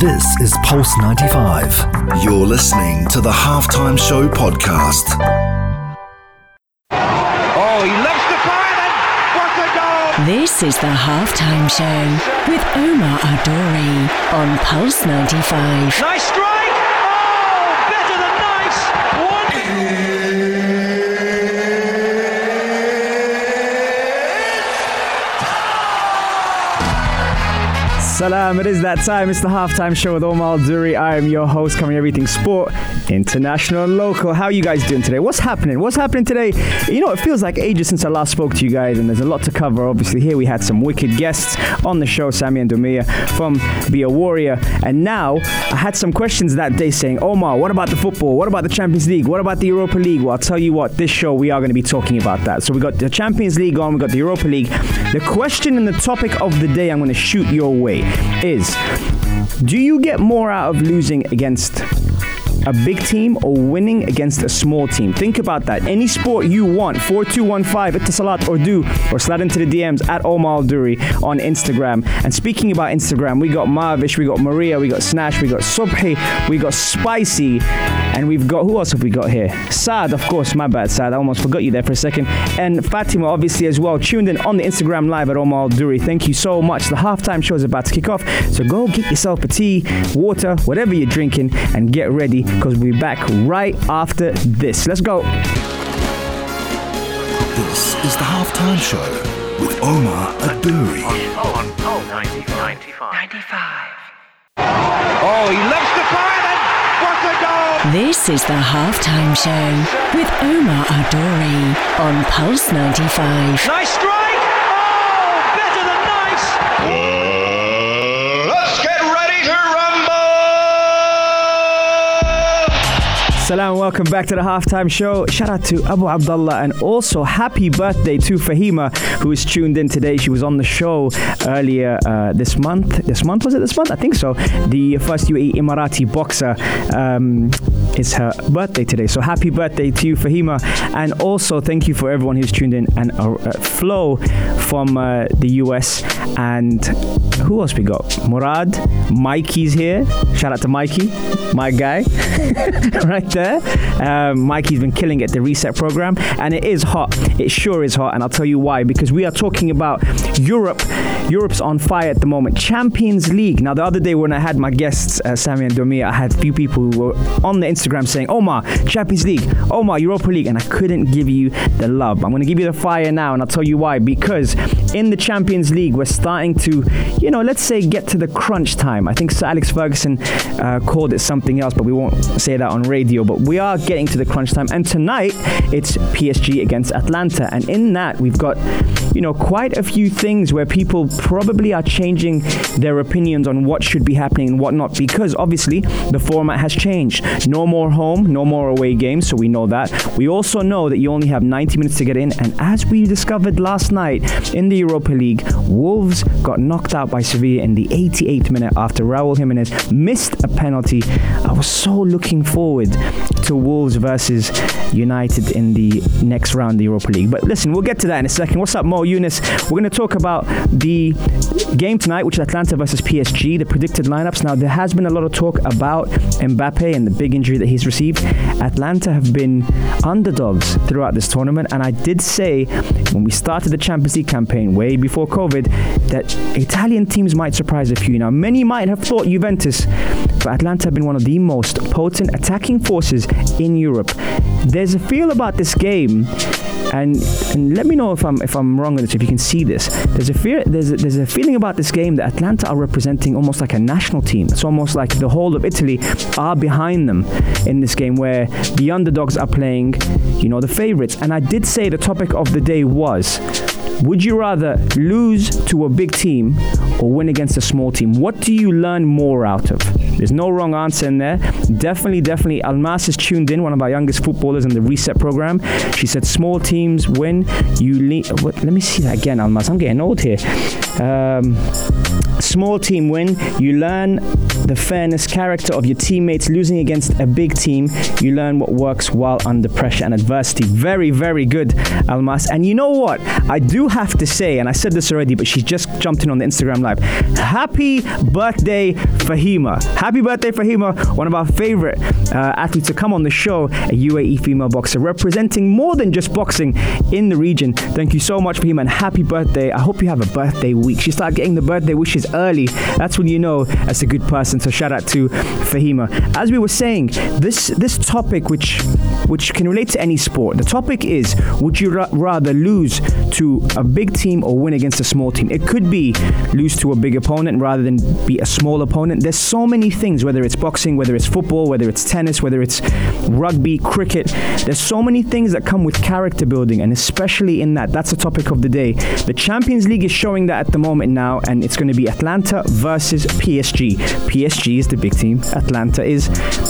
This is Pulse95. You're listening to the Halftime Show podcast. Oh, he loves the fire and what a goal! This is the Halftime Show with Omar Al Duri on Pulse95. Nice strike! Oh, better than nice! One. Salam, it is that time. It's the Halftime Show with Omar Al Duri. I am your host, covering everything sport, international and local. How are you guys doing today? What's happening? What's happening today? You know, it feels like ages since I last spoke to you guys, and there's a lot to cover. Obviously, here we had some wicked guests on the show, Sami and Dumia from Be A Warrior. And now, I had some questions that day saying, Omar, what about the football? What about the Champions League? What about the Europa League? Well, I'll tell you what, this show, we are going to be talking about that. So we got the Champions League on, we got the Europa League. The question and the topic of the day I'm going to shoot your way is, do you get more out of losing against a big team or winning against a small team? Think about that. Any sport you want, 4215 Ittisalat or do, or slide into the DMs at Omar Al Duri on Instagram. And speaking about Instagram, we got Marvish, we got Maria, we got Snash, we got Subhi, we got Spicy, and we've got, who else have we got here? Saad, of course, my bad, Saad, I almost forgot you there for a second. And Fatima, obviously, as well, tuned in on the Instagram live at Omar Al Duri. Thank you so much. The halftime show is about to kick off, so go get yourself a tea, water, whatever you're drinking, and get ready, because we'll be back right after this. Let's go. This is the Halftime Show with Omar Al Duri. On Pulse 95. Oh, he loves the fire and what a goal! This is the Halftime Show with Omar Al Duri on Pulse 95. Nice strike! Oh, better than nice! Salam, welcome back to the Halftime Show. Shout out to Abu Abdullah, and also happy birthday to Fahima, who is tuned in today. She was on the show earlier this month. This month, was it this month? I think so. The first UAE Emirati boxer. It's her birthday today. So happy birthday to you, Fahima. And also thank you for everyone who's tuned in. And Flo from the US. And who else we got? Murad. Mikey's here. Shout out to Mikey, my guy. Right there. Mikey's been killing it, the Reset program. And it is hot. It sure is hot. And I'll tell you why. Because we are talking about Europe. Europe's on fire at the moment. Champions League. Now, the other day when I had my guests, Sami and Domir, I had a few people who were on the Instagram saying, Omar, Champions League, Omar, Europa League. And I couldn't give you the love. I'm going to give you the fire now, and I'll tell you why. Because in the Champions League, we're starting to, you know, let's say get to the crunch time. I think Sir Alex Ferguson called it something else, but we won't say that on radio. But we are getting to the crunch time. And tonight, it's PSG against Atlanta. And in that, we've got, you know, quite a few things where people probably are changing their opinions on what should be happening and what not, because obviously the format has changed. No more home, no more away games, so we know that. We also know that you only have 90 minutes to get in, and as we discovered last night in the Europa League, Wolves got knocked out by Sevilla in the 88th minute after Raul Jimenez missed a penalty. I was so looking forward to Wolves versus United in the next round of the Europa League. But listen, we'll get to that in a second. What's up, Mo Yunus? We're going to talk about the game tonight, which is Atlanta versus PSG, the predicted lineups. Now, there has been a lot of talk about Mbappe and the big injury that he's received. Atlanta have been underdogs throughout this tournament, and I did say when we started the Champions League campaign way before COVID that Italian teams might surprise a few. Now, many might have thought Juventus, but Atlanta have been one of the most potent attacking forces in Europe. There's a feel about this game, and let me know if I'm wrong on this, if you can see this. There's a feeling about this game that Atlanta are representing almost like a national team. It's almost like the whole of Italy are behind them in this game, where the underdogs are playing, you know, the favorites. And I did say the topic of the day was, would you rather lose to a big team or win against a small team? What do you learn more out of? There's no wrong answer in there. Definitely. Almas is tuned in, one of our youngest footballers in the Reset program. She said, small teams win. Let me see that again, Almas. I'm getting old here. Small team win. You learn the fairness, character of your teammates. Losing against a big team, you learn what works while under pressure and adversity. Very, very good, Almas. And you know what? I do have to say, and I said this already, but she just jumped in on the Instagram live. Happy birthday, Fahima. Happy birthday, Fahima, one of our favorite athletes to come on the show, a UAE female boxer representing more than just boxing in the region. Thank you so much, Fahima, and happy birthday. I hope you have a birthday week. She started getting the birthday wishes early. That's when you know that's a good person. So shout out to Fahima. As we were saying, this topic which can relate to any sport. The topic is, would you rather lose to a big team or win against a small team? It could be lose to a big opponent rather than be a small opponent. There's so many things, whether it's boxing, whether it's football, whether it's tennis, whether it's rugby, cricket. There's so many things that come with character building, and especially in that's the topic of the day. The Champions League is showing that at the moment now, and it's going to be Atlanta versus PSG. PSG is the big team. Atlanta is,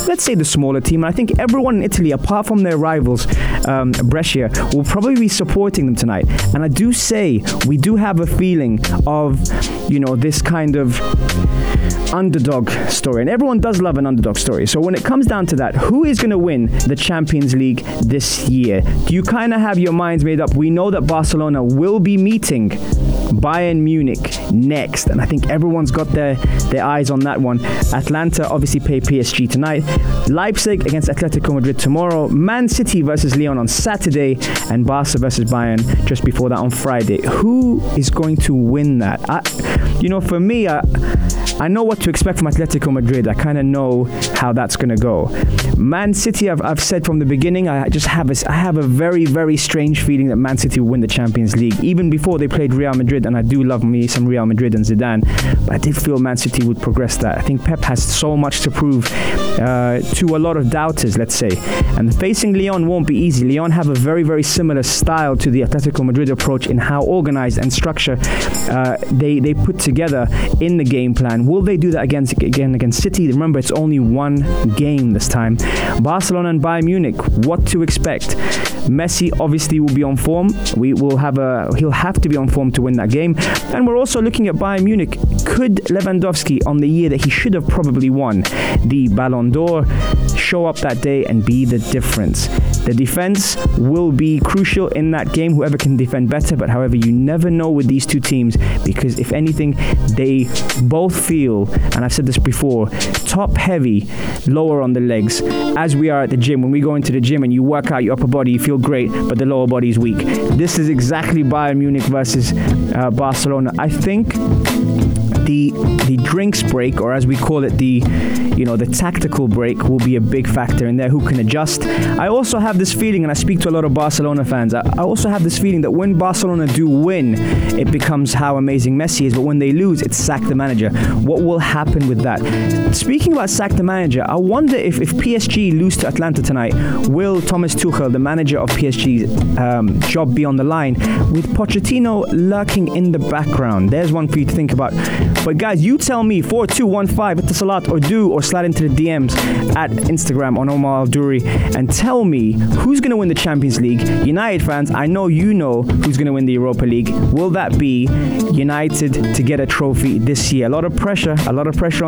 let's say, the smaller team. And I think everyone in Italy, apart from their rivals, Brescia, will probably be supporting them tonight. And I do say, we do have a feeling of, this kind of underdog story, and everyone does love an underdog story. So when it comes down to that, who is going to win the Champions League this year? Do you kind of have your minds made up? We know that Barcelona will be meeting Bayern Munich next, and I think everyone's got their eyes on that one. Atlanta obviously play PSG tonight, Leipzig against Atletico Madrid tomorrow, Man City versus Lyon on Saturday, and Barca versus Bayern just before that on Friday. Who is going to win that? For me, I know what to expect from Atletico Madrid. I kind of know how that's going to go. Man City, I've said from the beginning, I have a very, very strange feeling that Man City will win the Champions League, even before they played Real Madrid, and I do love me some Real Madrid and Zidane, but I did feel Man City would progress that. I think Pep has so much to prove to a lot of doubters, let's say, and facing Lyon won't be easy. Lyon have a very, very similar style to the Atletico Madrid approach in how organized and structure they put together in the game plan. Will they do that against City? Remember, it's only one game this time. Barcelona and Bayern Munich, what to expect? Messi obviously will be on form. He'll have to be on form to win that game. And we're also looking at Bayern Munich. Could Lewandowski, on the year that he should have probably won the Ballon d'Or, show up that day and be the difference? The defense will be crucial in that game. Whoever can defend better, but however, you never know with these two teams, because if anything, they both feel, and I've said this before, top heavy, lower on the legs. As we are at the gym, when we go into the gym and you work out your upper body, you feel great, but the lower body is weak. This is exactly Bayern Munich versus Barcelona. I think the drinks break, or as we call it, the tactical break, will be a big factor in there. Who can adjust? I also have this feeling, and I speak to a lot of Barcelona fans, I also have this feeling that when Barcelona do win, it becomes how amazing Messi is, but when they lose, it's sack the manager. What will happen with that? Speaking about sack the manager, I wonder if PSG lose to Atlanta tonight, will Thomas Tuchel, the manager of PSG's job, be on the line, with Pochettino lurking in the background? There's one for you to think about. But guys, you tell me. 4215 at the Salat, or do, or slide into the DMs at Instagram on Omar Al Duri, and tell me who's going to win the Champions League. United fans, I know you know who's going to win the Europa League. Will that be United to get a trophy this year? A lot of pressure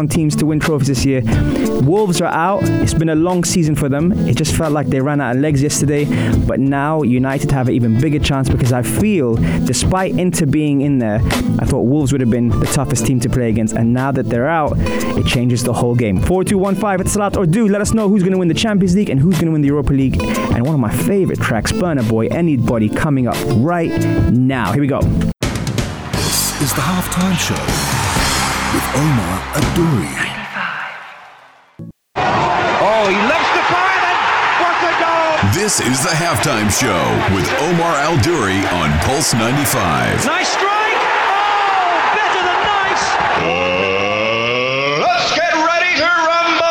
on teams to win trophies this year. Wolves are out. It's been a long season for them. It just felt like they ran out of legs yesterday, but now United have an even bigger chance, because I feel, despite Inter being in there, I thought Wolves would have been the toughest team to play against, and now that they're out, it changes the whole game. 4215 at the Salat, or do, let us know who's going to win the Champions League and who's going to win the Europa League, and one of my favorite tracks, Burna Boy, Anybody, coming up right now. Here we go. This is the Halftime Show with Omar Al Duri. Oh, he loves the fire, and what a goal! This is the Halftime Show with Omar Al Duri on Pulse 95. Nice strike! Let's get ready to rumble!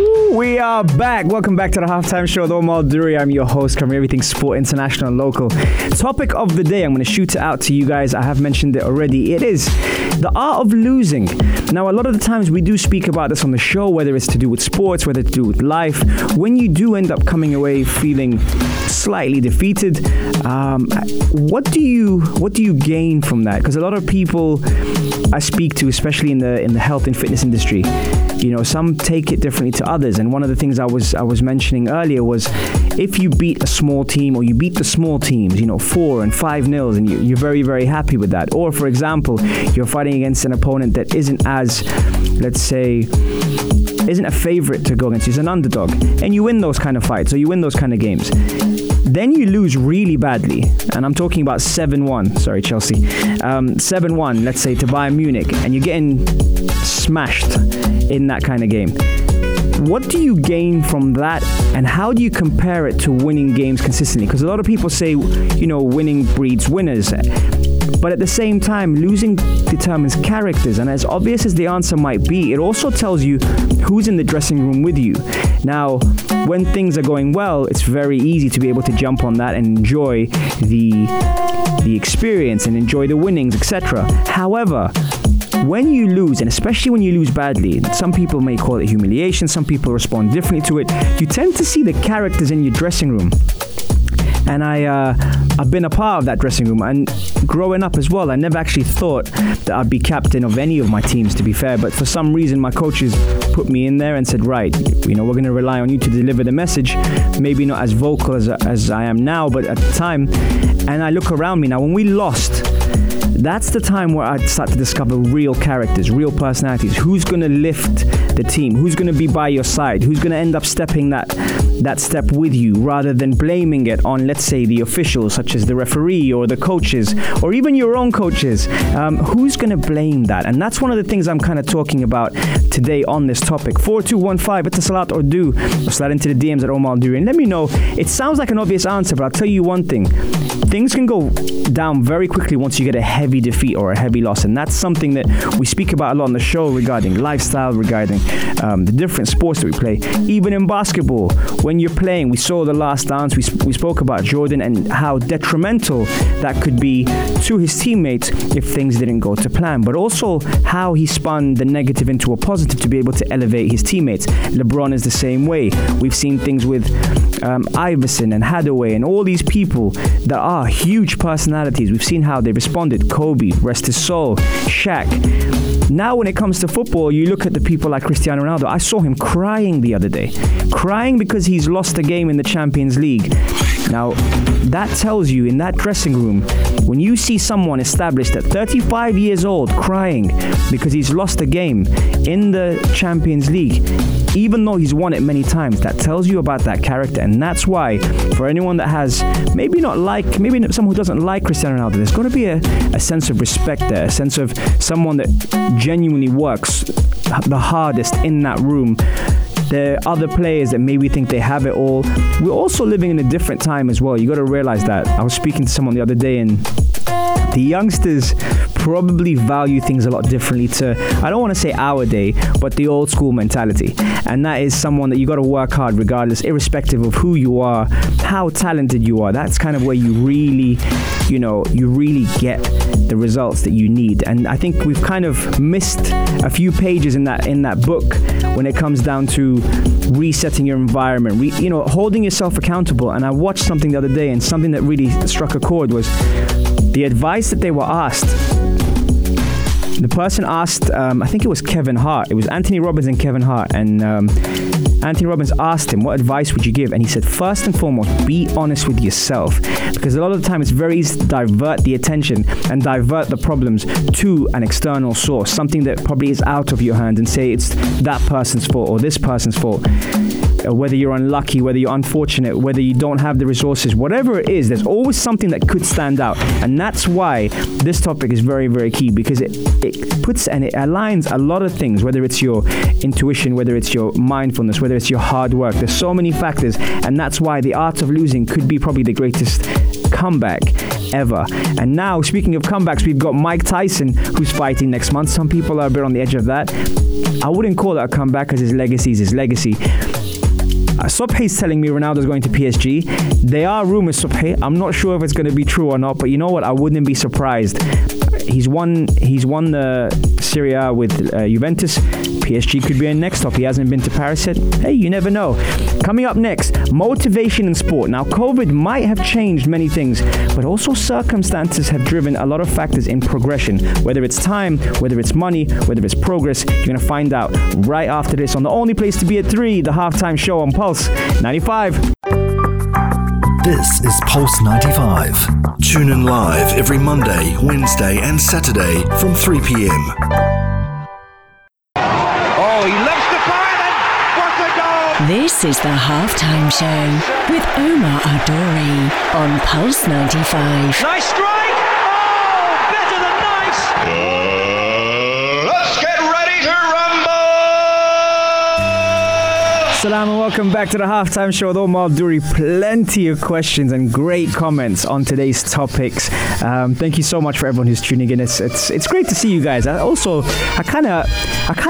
Ooh, we are back. Welcome back to the Halftime Show with Omar Al Duri. I'm your host, covering everything sport, international and local. Topic of the day, I'm going to shoot it out to you guys. I have mentioned it already. It is the art of losing. Now, a lot of the times we do speak about this on the show, whether it's to do with sports, whether it's to do with life. When you do end up coming away feeling slightly defeated, what do you gain from that? Because a lot of people I speak to, especially in the health and fitness industry, you know, some take it differently to others. And one of the things I was mentioning earlier was, if you beat a small team, or you beat the small teams, you know, 4 and 5 nils, and you're very, very happy with that. Or for example, you're fighting against an opponent that isn't as, let's say, isn't a favorite to go against, he's an underdog, and you win those kind of fights, or you win those kind of games. Then you lose really badly, and I'm talking about 7-1, sorry Chelsea, 7-1, let's say, to Bayern Munich, and you're getting smashed in that kind of game. What do you gain from that, and how do you compare it to winning games consistently? Because a lot of people say, you know, winning breeds winners. But at the same time, losing determines characters. And as obvious as the answer might be, it also tells you who's in the dressing room with you. Now, when things are going well, it's very easy to be able to jump on that and enjoy the experience and enjoy the winnings, etc. However, when you lose, and especially when you lose badly, some people may call it humiliation, some people respond differently to it, you tend to see the characters in your dressing room. And I've been a part of that dressing room, and growing up as well, I never actually thought that I'd be captain of any of my teams, to be fair, but for some reason my coaches put me in there and said, right, you know, we're going to rely on you to deliver the message, maybe not as vocal as I am now, but at the time. And I look around me now, when we lost, that's the time where I'd start to discover real characters, real personalities. Who's going to lift the team? Who's going to be by your side? Who's going to end up stepping that step with you, rather than blaming it on, let's say, the officials, such as the referee or the coaches, or even your own coaches. Who's going to blame that? And that's one of the things I'm kind of talking about today on this topic. 4215, it's a Salat or Do. Slide into the DMs at Omar Al Duri and let me know. It sounds like an obvious answer, but I'll tell you one thing. Things can go down very quickly once you get a heavy defeat or a heavy loss, and that's something that we speak about a lot on the show regarding lifestyle, regarding the different sports that we play, even in basketball. When you're playing, we saw The Last Dance, we spoke about Jordan and how detrimental that could be to his teammates if things didn't go to plan, but also how he spun the negative into a positive to be able to elevate his teammates. LeBron is the same way. We've seen things with Iverson and Hathaway and all these people that are huge personalities. We've seen how they responded. Kobe, rest his soul, Shaq. Now when it comes to football, you look at the people like Cristiano Ronaldo. I saw him crying the other day. Crying because he's lost a game in the Champions League. Now, that tells you, in that dressing room, when you see someone established at 35 years old crying because he's lost a game in the Champions League, even though he's won it many times, that tells you about that character. And that's why, for anyone that has, maybe someone who doesn't like Cristiano Ronaldo, there's got to be a sense of respect there, a sense of someone that genuinely works the hardest in that room. There are other players that maybe think they have it all. We're also living in a different time as well. You got to realize that. I was speaking to someone the other day, and the youngsters probably value things a lot differently to, I don't want to say our day, but the old school mentality. And that is someone that you got to work hard regardless, irrespective of who you are, how talented you are. That's kind of where you really, you know, you really get the results that you need. And I think we've kind of missed a few pages in that book when it comes down to resetting your environment, holding yourself accountable. And I watched something the other day, and something that really struck a chord was the advice that they were asked. The person asked, I think it was Kevin Hart. It was Anthony Robbins and Kevin Hart. And Anthony Robbins asked him, what advice would you give? And he said, first and foremost, be honest with yourself. Because a lot of the time, it's very easy to divert the attention and divert the problems to an external source, something that probably is out of your hands, and say it's that person's fault or this person's fault. Whether you're unlucky, whether you're unfortunate, whether you don't have the resources, whatever it is, there's always something that could stand out. And that's why this topic is very, very key, because it puts and it aligns a lot of things, whether it's your intuition, whether it's your mindfulness, whether it's your hard work. There's so many factors, and that's why the art of losing could be probably the greatest comeback ever. And now, speaking of comebacks, we've got Mike Tyson, who's fighting next month. Some people are a bit on the edge of that. I wouldn't call that a comeback, because his legacy is his legacy. Subhi's telling me Ronaldo's going to PSG. They are rumors, Subhi. I'm not sure if it's going to be true or not, but you know what? I wouldn't be surprised. He's won the Serie A with Juventus. PSG could be in next stop. He hasn't been to Paris yet. Hey, you never know. Coming up next, motivation in sport. Now, COVID might have changed many things, but also circumstances have driven a lot of factors in progression. Whether it's time, whether it's money, whether it's progress, you're going to find out right after this on the only place to be at 3, the halftime show on Pulse95. This is Pulse95. Tune in live every Monday, Wednesday and Saturday from 3 p.m. This is the halftime show with Omar Al Duri on Pulse 95. Nice strike! Oh, better than nice! Let's get ready to rumble! Salam and welcome back to the halftime show with Omar Al Duri. Plenty of questions and great comments on today's topics. Thank you so much for everyone who's tuning in. It's great to see you guys. I kind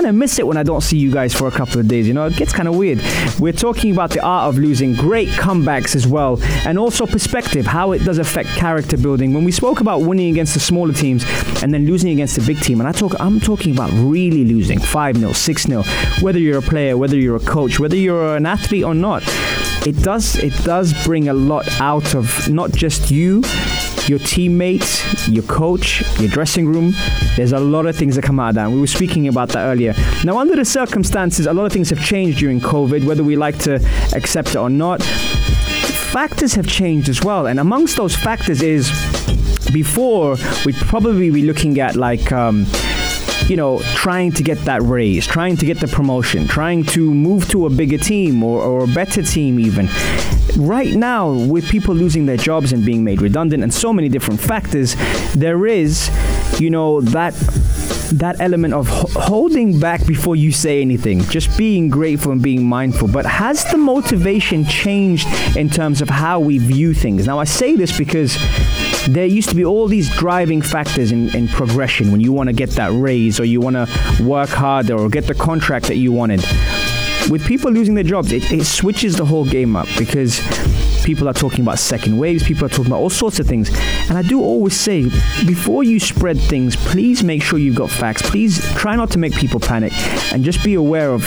of miss it when I don't see you guys for a couple of days. You know, it gets kind of weird. We're talking about the art of losing, great comebacks as well, and also perspective, how it does affect character building. When we spoke about winning against the smaller teams and then losing against the big team, and I'm talking about really losing 5-0, 6-0. Whether you're a player, whether you're a coach, whether you're an athlete or not, it does bring a lot out of not just you, your teammates, your coach, your dressing room. There's a lot of things that come out of that, and we were speaking about that earlier. Now, under the circumstances, a lot of things have changed during COVID, whether we like to accept it or not. Factors have changed as well, and amongst those factors is, before, we'd probably be looking at like, trying to get that raise, trying to get the promotion, trying to move to a bigger team or a better team even. Right now, with people losing their jobs and being made redundant and so many different factors, there is, that element of holding back before you say anything, just being grateful and being mindful. But has the motivation changed in terms of how we view things? Now, I say this because there used to be all these driving factors in progression when you want to get that raise or you want to work harder or get the contract that you wanted. With people losing their jobs, it switches the whole game up because people are talking about second waves, people are talking about all sorts of things. And I do always say, before you spread things, please make sure you've got facts. Please try not to make people panic and just be aware of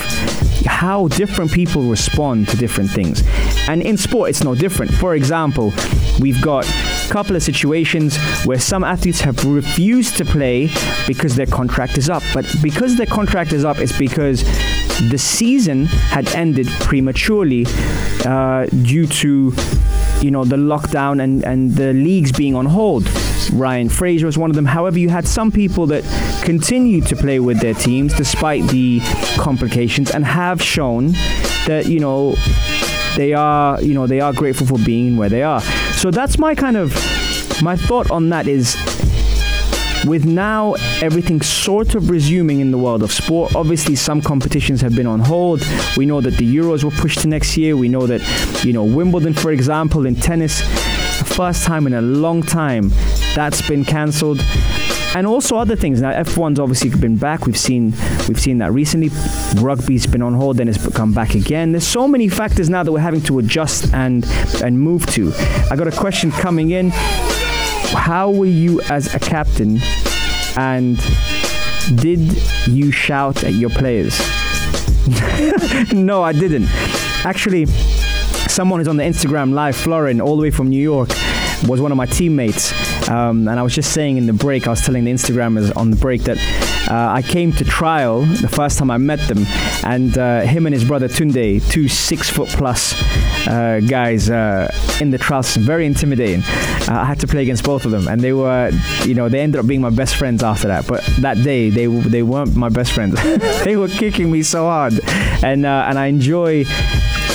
how different people respond to different things. And in sport, it's no different. For example, we've got a couple of situations where some athletes have refused to play because their contract is up. But because their contract is up, it's because the season had ended prematurely due to the lockdown and the leagues being on hold. Ryan Fraser was one of them. However, you had some people that continued to play with their teams despite the complications and have shown that, they are grateful for being where they are. So that's my thought on that is, with now everything sort of resuming in the world of sport, obviously some competitions have been on hold. We know that the Euros were pushed to next year. We know that, Wimbledon, for example, in tennis, the first time in a long time, that's been cancelled. And also other things. Now, F1's obviously been back. We've seen that recently. Rugby's been on hold, then it's come back again. There's so many factors now that we're having to adjust and move to. I got a question coming in. How were you as a captain, and did you shout at your players? No, I didn't. Actually, someone who's on the Instagram live, Florin, all the way from New York, was one of my teammates. And I was just saying in the break, I was telling the Instagrammers on the break that I came to trial the first time I met them, and him and his brother Tunde, 2 6-foot plus guys in the trial, very intimidating. I had to play against both of them, and they were, they ended up being my best friends after that. But that day, they weren't my best friends. They were kicking me so hard, and I enjoy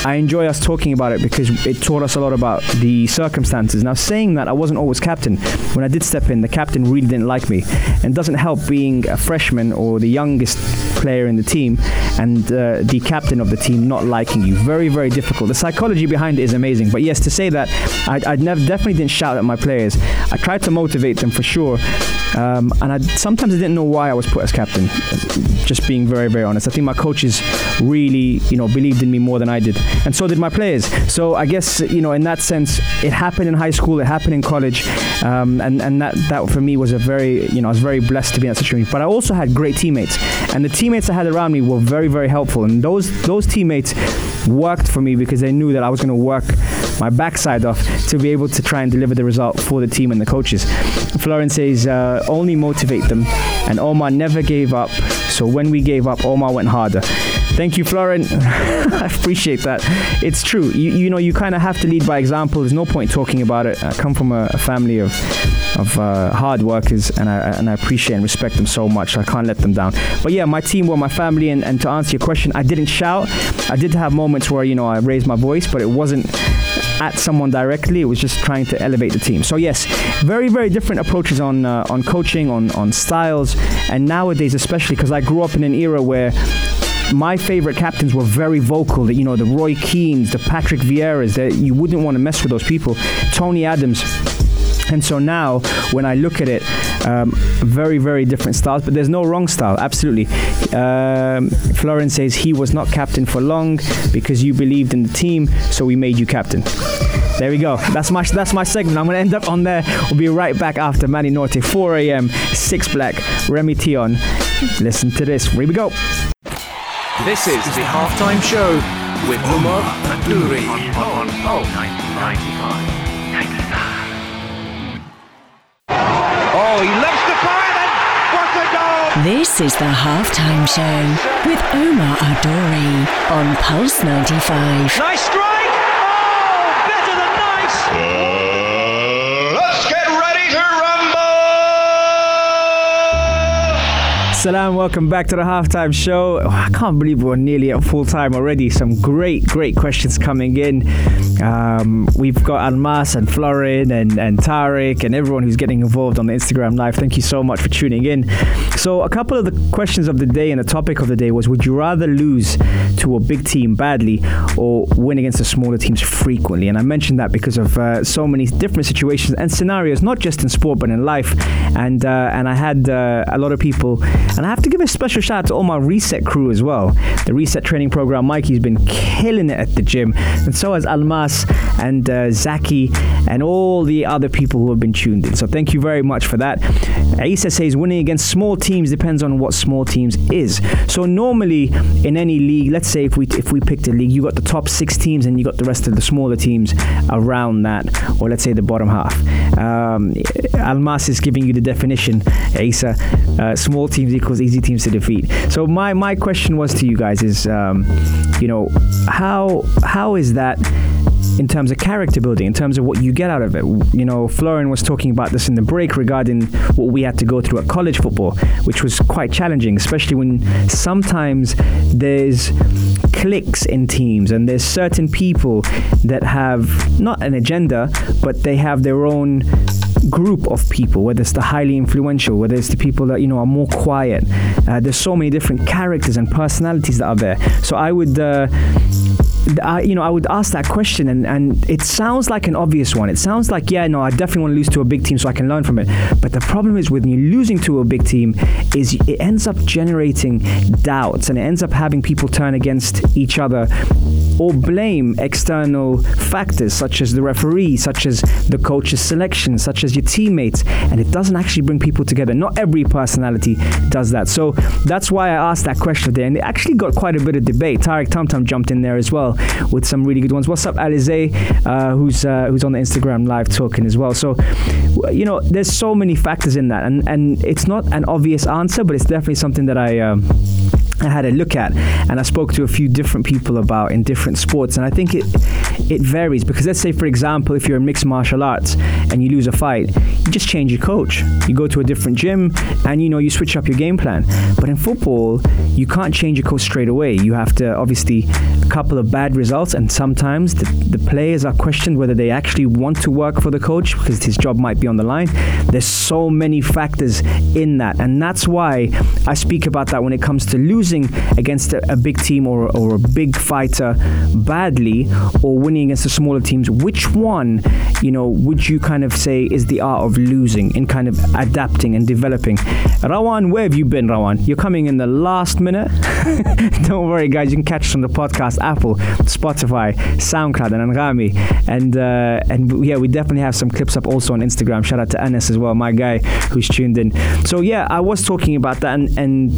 us talking about it because it taught us a lot about the circumstances. Now, saying that, I wasn't always captain. When I did step in, the captain really didn't like me, and doesn't help being a freshman or the youngest player in the team and the captain of the team not liking you. Very, very difficult. The psychology behind it is amazing. But yes, to say that, I definitely didn't shout at my players. I tried to motivate them for sure. And sometimes I didn't know why I was put as captain, just being very, very honest. I think my coaches really, believed in me more than I did. And so did my players. So I guess, in that sense, it happened in high school, it happened in college. and that for me was a very, I was very blessed to be in that situation. But I also had great teammates, and the teammates I had around me were very, very helpful, and those teammates worked for me because they knew that I was going to work my backside off to be able to try and deliver the result for the team and the coaches. Florence says, only motivate them, and Omar never gave up, so when we gave up, Omar went harder. Thank you, Florent. I appreciate that. It's true. You kind of have to lead by example. There's no point talking about it. I come from a family of hard workers, and I appreciate and respect them so much. I can't let them down. But yeah, my team were my family, and to answer your question, I didn't shout. I did have moments where, I raised my voice, but it wasn't at someone directly. It was just trying to elevate the team. So yes, very, very different approaches on coaching, on styles, and nowadays especially, because I grew up in an era where my favorite captains were very vocal. That the Roy Keanes, the Patrick Vieiras, that you wouldn't want to mess with those people. Tony Adams. And so now, when I look at it, very, very different styles, but there's no wrong style, absolutely. Florence says, he was not captain for long because you believed in the team, so we made you captain. There we go. That's my segment. I'm going to end up on there. We'll be right back after Mani Norte, 4 a.m., 6 Black, Remy Tion. Listen to this. Here we go. This is the Halftime Show with Omar Al Duri on Pulse95. Oh, he loves the fire, and what a goal! This is the Halftime Show with Omar Al Duri on Pulse 95. Nice strike! Oh, better than nice! Let's get ready to rumble! Salam, welcome back to the Halftime Show. Oh, I can't believe we're nearly at full time already. Some great, great questions coming in. We've got Almas and Florin and Tariq and everyone who's getting involved on the Instagram Live. Thank you so much for tuning in. So a couple of the questions of the day and the topic of the day was, would you rather lose to a big team badly or win against the smaller teams frequently? And I mentioned that because of so many different situations and scenarios, not just in sport but in life. And I had a lot of people, and I have to give a special shout out to all my Reset crew as well. The Reset training program, Mikey's been killing it at the gym, and so has Almas and Zaki and all the other people who have been tuned in. So thank you very much for that. Aisa says, winning against small teams depends on what small teams is. So normally in any league, let's say if we picked a league, you got the top 6 teams and you got the rest of the smaller teams around that, or let's say the bottom half. Almas is giving you the definition, Aisa. Small teams equals easy teams to defeat. So my question was to you guys is, how is that in terms of character building, in terms of what you get out of it? Florin was talking about this in the break regarding what we had to go through at college football, which was quite challenging, especially when sometimes there's cliques in teams and there's certain people that have not an agenda, but they have their own group of people, whether it's the highly influential, whether it's the people that are more quiet. There's so many different characters and personalities that are there. So I would I would ask that question, and it sounds like an obvious one. It sounds like, I definitely want to lose to a big team so I can learn from it. But the problem is with you losing to a big team is it ends up generating doubts, and it ends up having people turn against each other or blame external factors such as the referee, such as the coach's selection, such as your teammates, and it doesn't actually bring people together. Not every personality does that. So that's why I asked that question there, and it actually got quite a bit of debate. Tariq Tamtam jumped in there as well with some really good ones. What's up, Alize, who's on the Instagram Live talking as well. So, there's so many factors in that, and it's not an obvious answer, but it's definitely something that I had a look at, and I spoke to a few different people about in different sports, and I think it varies, because let's say, for example, if you're in mixed martial arts and you lose a fight, you just change your coach. You go to a different gym and, you switch up your game plan. But in football, you can't change your coach straight away. You have to, obviously, a couple of bad results, and sometimes the players are questioned whether they actually want to work for the coach because his job might be on the line. There's so many factors in that, and that's why I speak about that when it comes to losing losing against a big team or a big fighter badly, or winning against the smaller teams, which one, you know, would you kind of say is the art of losing and kind of adapting and developing? Rawan, where have you been, Rawan? You're coming in the last minute. Don't worry, guys, you can catch us on the podcast, Apple, Spotify, SoundCloud, and Angami. And yeah, we definitely have some clips up also on Instagram. Shout out to Anas as well, my guy who's tuned in. So yeah, I was talking about that and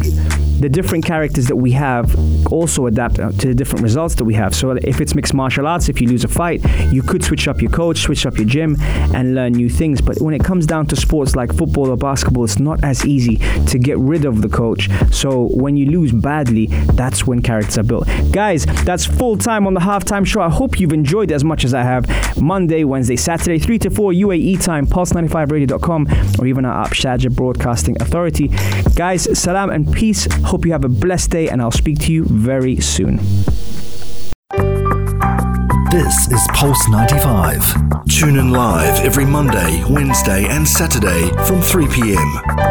the different characters that we have also adapt to the different results that we have. So if it's mixed martial arts, if you lose a fight, you could switch up your coach, switch up your gym, and learn new things. But when it comes down to sports like football or basketball, it's not as easy to get rid of the coach. So when you lose badly, that's when characters are built. Guys, that's full time on the Halftime Show. I hope you've enjoyed it as much as I have. Monday, Wednesday, Saturday, 3 to 4 UAE time, Pulse95radio.com, or even our app, Sharjah Broadcasting Authority. Guys, salam and peace. Hope you have a blessed day, and I'll speak to you very soon. This is Pulse95. Tune in live every Monday, Wednesday and Saturday from 3 p.m.